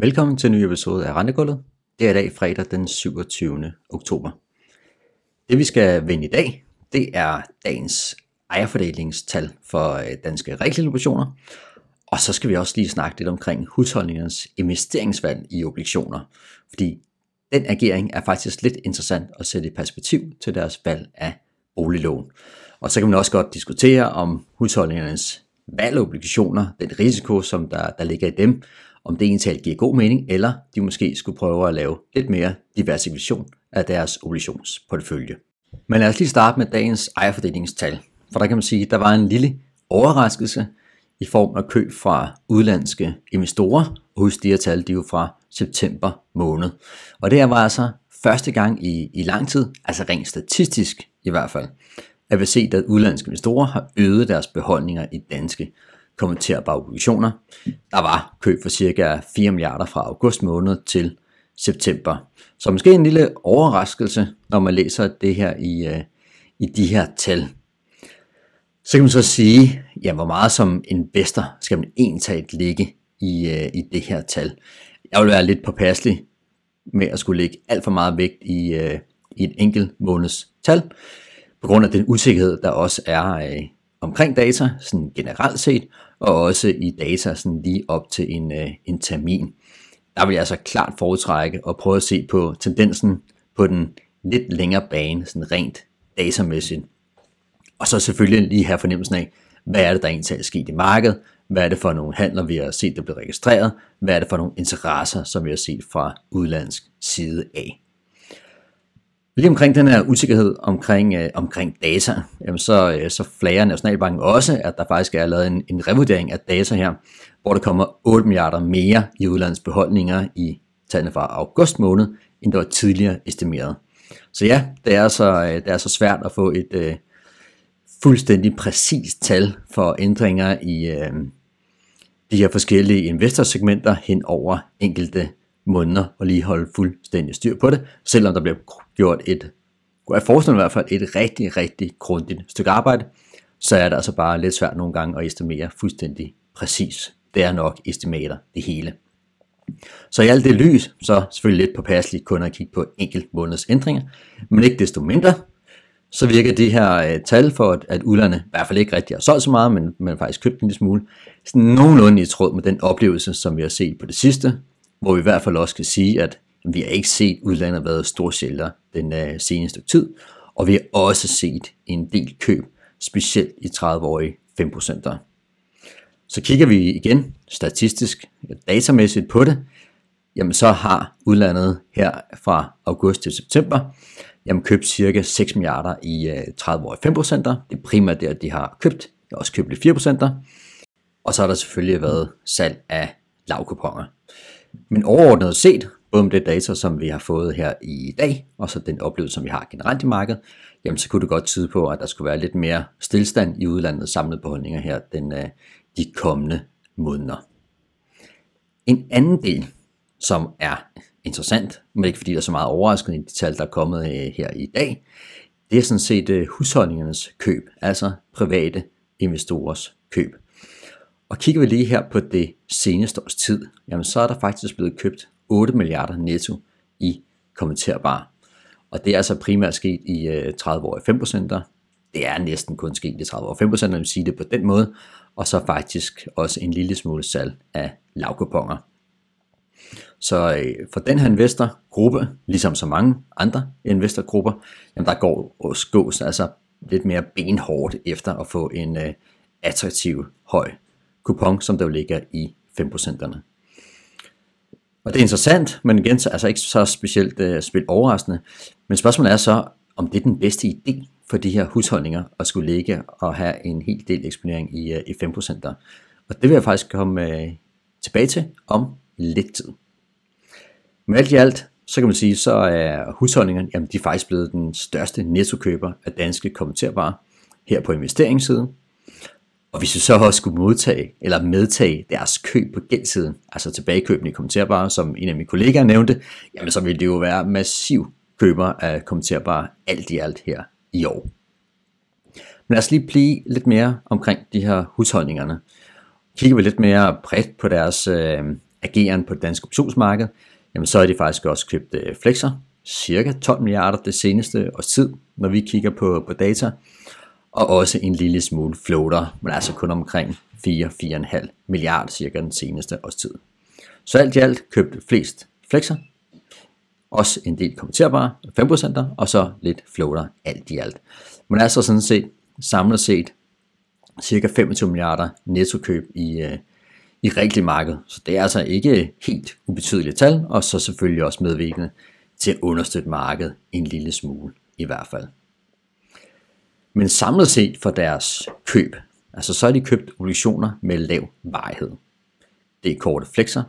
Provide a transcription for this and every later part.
Velkommen til en ny episode af Rentegulvet. Det er i dag fredag den 27. oktober. Det vi skal vende i dag, det er dagens ejerfordelingstal for danske realkreditobligationer. Og så skal vi også lige snakke lidt omkring husholdningernes investeringsvalg i obligationer. Fordi den agering er faktisk lidt interessant at sætte i perspektiv til deres valg af boliglån. Og så kan man også godt diskutere om husholdningernes valg af obligationer, den risiko som der ligger i dem, om det egentlig giver god mening, eller de måske skulle prøve at lave lidt mere diversifikation af deres obligationsportefølje. Men lad os lige starte med dagens ejerfordelingstal, for der kan man sige, at der var en lille overraskelse i form af køb fra udenlandske investorer, og husk de her tal, de er jo fra september måned. Og det her var altså første gang i lang tid, altså rent statistisk i hvert fald, at vi set, at udenlandske investorer har øget deres beholdninger i danske kommenterbare obligationer. Der var køb for cirka 4 milliarder fra august måned til september. Så måske en lille overraskelse, når man læser det her i de her tal. Så kan man så sige, ja, hvor meget som investor skal man entaget ligge i det her tal. Jeg vil være lidt påpasselig med at skulle lægge alt for meget vægt i et enkelt måneds tal, på grund af den usikkerhed, der også er omkring data, sådan generelt set, og også i data sådan lige op til en termin. Der vil jeg altså klart foretrække at prøve at se på tendensen på den lidt længere bane, sådan rent datamæssigt. Og så selvfølgelig lige have fornemmelsen af, hvad er det, der egentlig er sket i markedet, hvad er det for nogle handler, vi har set, der bliver registreret, hvad er det for nogle interesser, som vi har set fra udenlandsk side af. Lige omkring den her usikkerhed omkring data, jamen så flager Nationalbanken også, at der faktisk er lavet en revurdering af data her, hvor der kommer 8 milliarder mere i udlandsbeholdninger i tallene fra august måned, end der var tidligere estimeret. Så ja, det er så svært at få et fuldstændig præcist tal for ændringer i de her forskellige investorsegmenter hen over enkelte måneder og lige holde fuldstændig styr på det, selvom der bliver gjort et rigtig, rigtig grundigt stykke arbejde, så er det altså bare lidt svært nogle gange at estimere fuldstændig præcis. Det er nok estimater det hele. Så i alt det lys, så selvfølgelig lidt påpasseligt kun at kigge på enkelt måneds ændringer, men ikke desto mindre, så virker de her tal for, at udlandet i hvert fald ikke rigtig har solgt så meget, men faktisk købt en lille smule, sådan nogenlunde i tråd med den oplevelse, som vi har set på det sidste, hvor vi i hvert fald også kan sige, at vi har ikke set udlandet været store sælgere den seneste tid, og vi har også set en del køb, specielt i 30-årige 5%'ere. Så kigger vi igen statistisk, datamæssigt på det, jamen så har udlandet her fra august til september købt cirka 6 milliarder i 30-årige 5%'ere. Det er primært der, de har købt. De har også købt lidt 4%'ere. Og så har der selvfølgelig været salg af lavkuponer. Men overordnet set, både med det data, som vi har fået her i dag, og så den oplevelse, som vi har generelt i markedet, jamen så kunne det godt tyde på, at der skulle være lidt mere stillestand i udlandets samlede beholdninger her de kommende måneder. En anden del, som er interessant, men ikke fordi der er så meget overraskende i de tal, der er kommet her i dag, det er sådan set husholdningernes køb, altså private investorers køb. Og kigger vi lige her på det seneste års tid, jamen så er der faktisk blevet købt 8 milliarder netto i kommenterbare. Og det er altså primært sket i 30-årige 5%'er. Det er næsten kun sket i 30-årige 5%'er, når vi siger det på den måde. Og så faktisk også en lille smule salg af lavkuponer. Så for den her investorgruppe, ligesom så mange andre investorgrupper, jamen der gås altså lidt mere benhårdt efter at få en attraktiv høj kupon, som der ligger i 5%'erne. Og det er interessant, men igen så altså ikke så specielt overraskende. Men spørgsmålet er så, om det er den bedste idé for de her husholdninger at skulle ligge og have en hel del eksponering i 5%'er. Og det vil jeg faktisk komme tilbage til om lidt tid. Med alt i alt, så kan man sige, så er husholdningerne, jamen de er faktisk blevet den største nettokøber af danske kommenterbare her på investeringssiden. Og hvis vi så også skulle modtage eller medtage deres køb på gældsiden, altså tilbagekøbende i kommenterbare, som en af mine kollegaer nævnte, jamen så ville det jo være massiv køber af kommenterbare alt i alt her i år. Men lad os lige blive lidt mere omkring de her husholdningerne. Kigger vi lidt mere bredt på deres ageren på det danske optionsmarked, jamen så er de faktisk også købt flexer, cirka 12 milliarder det seneste års tid, når vi kigger på data, og også en lille smule floater, men altså kun omkring 4-4,5 milliarder cirka den seneste års tid. Så alt i alt købte flest flexer, også en del kommenterbare, 5%, og så lidt floater alt i alt. Men altså sådan set, samlet set, cirka 25 milliarder nettokøb i rigtigt marked. Så det er altså ikke helt ubetydelige tal, og så selvfølgelig også medvirkende til at understøtte markedet en lille smule i hvert fald. Men samlet set for deres køb, altså så er de købt obligationer med lav varighed. Det er korte flexer,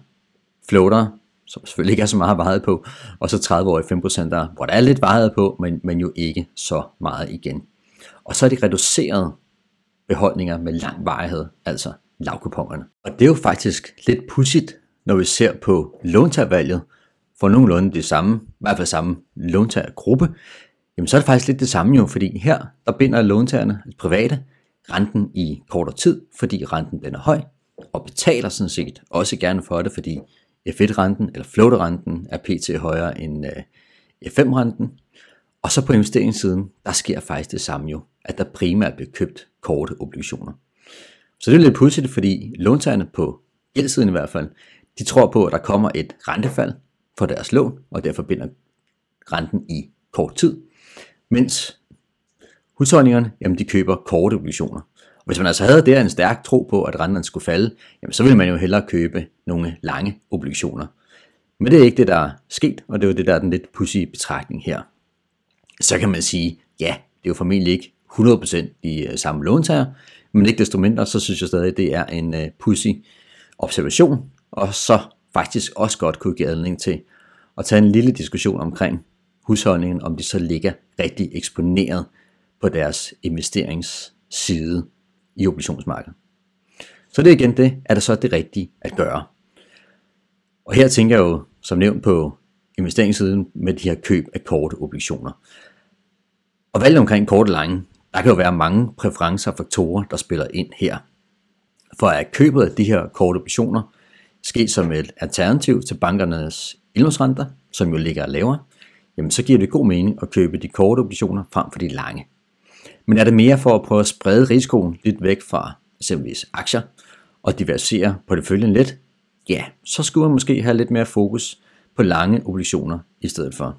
floatere, som selvfølgelig ikke er så meget varighed på, og så 30-årige 5%'ere, hvor der er lidt varighed på, men jo ikke så meget igen. Og så er de reduceret beholdninger med lang varighed, altså lavkuponerne. Og det er jo faktisk lidt pudsigt, når vi ser på låntagervalget for nogenlunde det samme, i hvert fald samme låntagergruppe, jamen så er det faktisk lidt det samme jo, fordi her der binder låntagerne, private, renten i kortere tid, fordi renten den er høj, og betaler sådan set også gerne for det, fordi F1-renten eller floaterrenten er pt. Højere end F5-renten. Og så på investeringssiden, der sker faktisk det samme jo, at der primært bliver købt korte obligationer. Så det er lidt pudsigt, fordi låntagerne på gældsiden i hvert fald, de tror på, at der kommer et rentefald for deres lån, og derfor binder renten i kort tid. Mens husholdningerne, jamen de køber korte obligationer. Og hvis man altså havde der en stærk tro på, at renten skulle falde, jamen så ville man jo hellere købe nogle lange obligationer. Men det er ikke det, der er sket, og det er jo det, der er den lidt pudsige betragtning her. Så kan man sige, ja, det er jo formentlig ikke 100% de samme låntager, men ikke desto mindre, så synes jeg stadig, at det er en pudsig observation, og så faktisk også godt kunne give anledning til at tage en lille diskussion omkring husholdningen, om de så ligger rigtig eksponeret på deres investeringsside i obligationsmarkedet. Så det er igen det, er det så det rigtige at gøre. Og her tænker jeg jo, som nævnt på investeringssiden med de her køb af korte obligationer. Og valget omkring korte og lange, der kan jo være mange præferencer og faktorer, der spiller ind her. For at købet af de her korte obligationer sker som et alternativ til bankernes indlånsrenter, som jo ligger lavere, jamen så giver det god mening at købe de korte obligationer frem for de lange. Men er det mere for at prøve at sprede risikoen lidt væk fra eksempelvis aktier og diversificere porteføljen lidt? Ja, så skulle man måske have lidt mere fokus på lange obligationer i stedet for.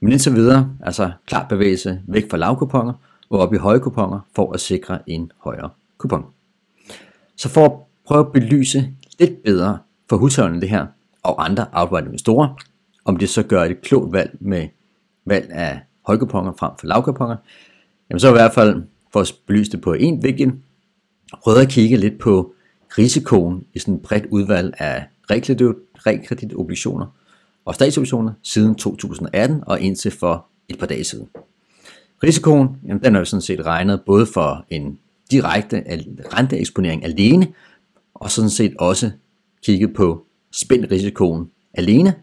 Men indtil videre, altså klar bevægelse væk fra lavkuponger og op i høje kuponger for at sikre en højere kupon. Så for at prøve at belyse lidt bedre for husholdene det her og andre outright investorer, om det så gør et klogt valg med valg af højkuponger frem for lavkuponger, jamen så i hvert fald for at belyse det på en vinkel, prøve at kigge lidt på risikoen i sådan et bredt udvalg af realkreditobligationer og statsobligationer siden 2018 og indtil for et par dage siden. Risikoen, jamen den er jo sådan set regnet både for en direkte renteeksponering alene, og sådan set også kigget på spændrisikoen alene,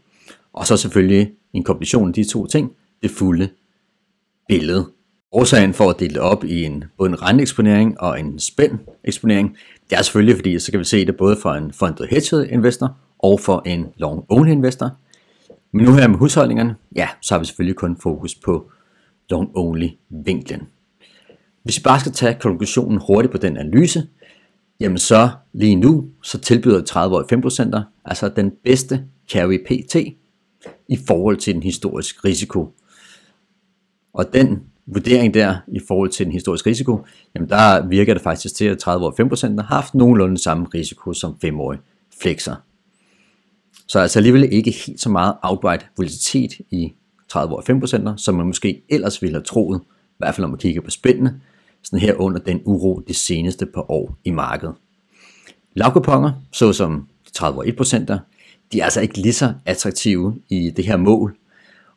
og så selvfølgelig en kombination af de to ting, det fulde billede. Årsagen for at dele det op i både en renteeksponering og en spændeksponering, det er selvfølgelig fordi, så kan vi se det både for en funded hedged investor og for en long only investor. Men nu her med husholdningerne, ja, så har vi selvfølgelig kun fokus på long only vinklen. Hvis vi bare skal tage konklusionen hurtigt på den analyse, jamen så lige nu, så tilbyder 30-årige 5%, altså den bedste carry PT i forhold til den historiske risiko. Og den vurdering der i forhold til den historiske risiko, jamen der virker det faktisk til, at 30-årige 5% har haft nogenlunde samme risiko som 5-årige flexer. Så altså alligevel ikke helt så meget outright volatilitet i 30-årige 5%, som man måske ellers ville have troet, i hvert fald når man kigger på spændene, sådan her under den uro de seneste par år i markedet. Lavkuponger, såsom de 30-årige 1%, de er altså ikke lige så attraktive i det her mål,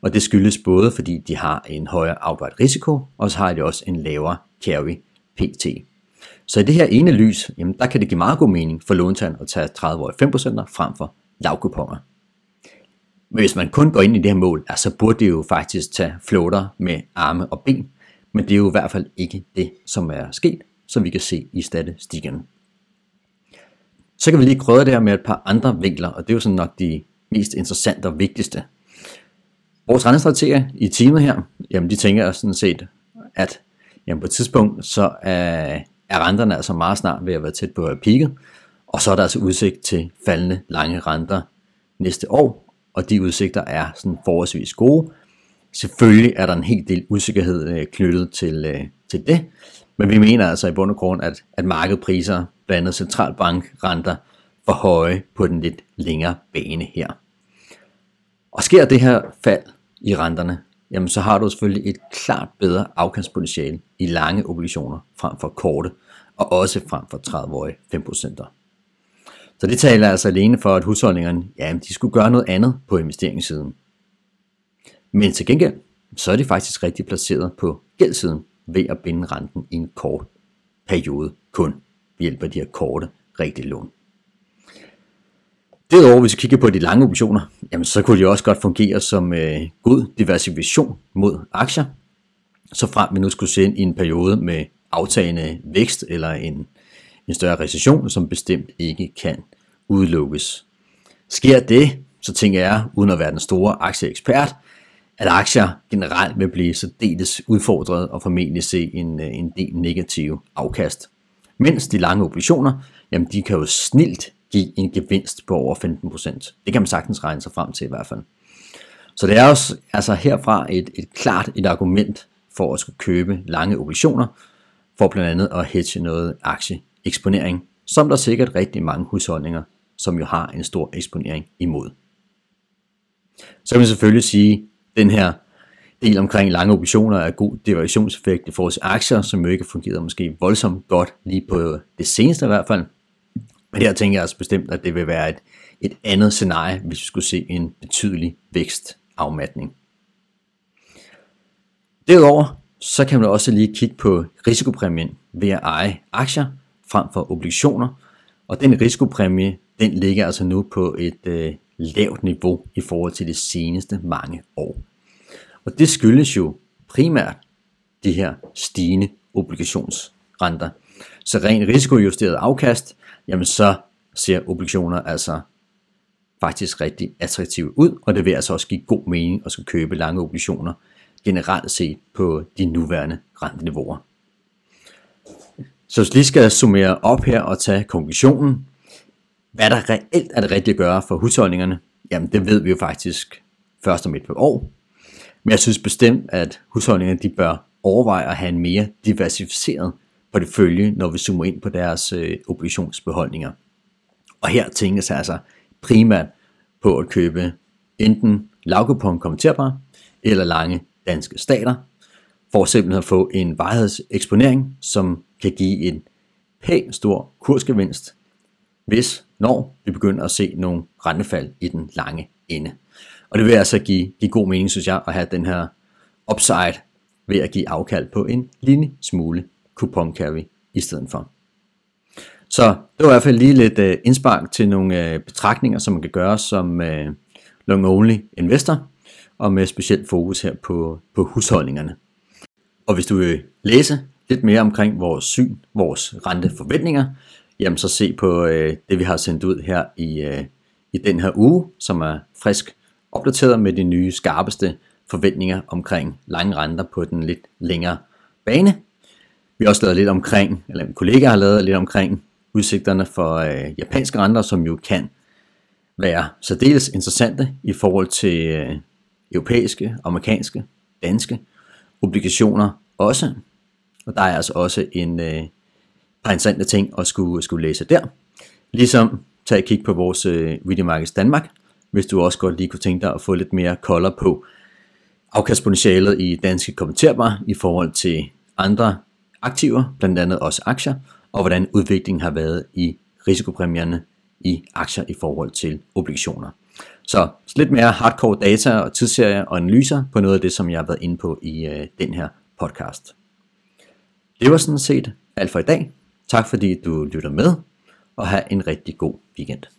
og det skyldes både fordi de har en højere outright risiko, og så har de også en lavere carry PT. Så i det her ene lys, jamen der kan det give meget god mening for låntageren at tage 30-årige 5% frem for lavkuponger. Men hvis man kun går ind i det her mål, så burde det jo faktisk tage floater med arme og ben, men det er jo i hvert fald ikke det, som er sket, som vi kan se i statistikken. Så kan vi lige krydre det her med et par andre vinkler, og det er jo sådan nok de mest interessante og vigtigste. Vores rentestrateger i teamet her, jamen de tænker sådan set, at jamen på et tidspunkt, så er renterne altså meget snart ved at være tæt på peaket, og så er der altså udsigt til faldende lange renter næste år, og de udsigter er sådan forholdsvis gode. Selvfølgelig er der en hel del usikkerhed knyttet til det, men vi mener altså i bund og grund, at markedpriser, blandt andet centralbankrenter, for høje på den lidt længere bane her. Og sker det her fald i renterne, jamen så har du selvfølgelig et klart bedre afkastpotentiale i lange obligationer frem for korte, og også frem for 30-årige 5%. Så det taler altså alene for, at husholdningerne, jamen de skulle gøre noget andet på investeringssiden. Men til gengæld, så er de faktisk rigtig placeret på gældsiden ved at binde renten i en kort periode kun ved hjælp af de her korte rigtige lån. Derudover, hvis vi kigger på de lange obligationer, jamen så kunne de også godt fungere som god diversifikation mod aktier. Så frem vi nu skulle se ind i en periode med aftagende vækst eller en større recession, som bestemt ikke kan udelukkes. Sker det, så tænker jeg, uden at være den store aktieekspert, at aktier generelt vil blive særdeles udfordret og formentlig se en del negative afkast. Mens de lange obligationer, jamen de kan jo snilt give en gevinst på over 15%. Det kan man sagtens regne sig frem til i hvert fald. Så det er også altså herfra et klart et argument for at skulle købe lange obligationer, for blandt andet at hedge noget aktieeksponering, som der sikkert rigtig mange husholdninger, som jo har en stor eksponering imod. Så kan man selvfølgelig sige, den her del omkring lange obligationer er god derivationseffekt i forhold til aktier, som jo ikke fungerer måske voldsomt godt lige på det seneste i hvert fald. Men her tænker jeg altså bestemt, at det vil være et andet scenarie, hvis vi skulle se en betydelig vækstafmatning. Derudover så kan man også lige kigge på risikopræmien ved at eje aktier frem for obligationer. Og den risikopræmie, den ligger altså nu på et lavt niveau i forhold til de seneste mange år. Og det skyldes jo primært de her stigende obligationsrenter. Så rent risikojusteret afkast, jamen så ser obligationer altså faktisk rigtig attraktive ud, og det vil altså også give god mening at skulle købe lange obligationer generelt set på de nuværende renteniveauer. Så hvis lige skal summere op her og tage konklusionen, hvad der reelt er det rigtige at gøre for husholdningerne, jamen det ved vi jo faktisk først om et par år. Men jeg synes bestemt, at husholdningerne de bør overveje at have en mere diversificeret portefølje, når vi zoomer ind på deres obligationsbeholdninger. Og her tænkes altså primært på at købe enten lavkupon konverterbare eller lange danske stater, for simpelthen at få en varighedseksponering, som kan give en pæn stor kursgevinst, når vi begynder at se nogle rentefald i den lange ende. Og det vil altså give god mening, synes jeg, at have den her upside ved at give afkald på en lille smule coupon carry i stedet for. Så det var i hvert fald lige lidt indspark til nogle betragtninger, som man kan gøre som long-only investor, og med specielt fokus her på husholdningerne. Og hvis du vil læse lidt mere omkring vores syn, vores renteforventninger, jamen så se på det vi har sendt ud her i den her uge, som er frisk opdateret med de nye skarpeste forventninger omkring lange renter på den lidt længere bane. Vi har også lavet lidt omkring, eller mine kollegaer har lavet lidt omkring udsigterne for japanske renter, som jo kan være særdeles interessante i forhold til europæiske, amerikanske, danske obligationer også. Og der er altså også en par interessante ting at skulle læse der. Ligesom tag et kig på vores Reading Markets Danmark, hvis du også godt lige kunne tænke dig at få lidt mere kolder på afkastpotentialet i danske konverterbare i forhold til andre aktiver, blandt andet også aktier, og hvordan udviklingen har været i risikopræmierne i aktier i forhold til obligationer. Så lidt mere hardcore data og tidsserier og analyser på noget af det, som jeg har været inde på i den her podcast. Det var sådan set alt for i dag. Tak fordi du lytter med, og have en rigtig god weekend.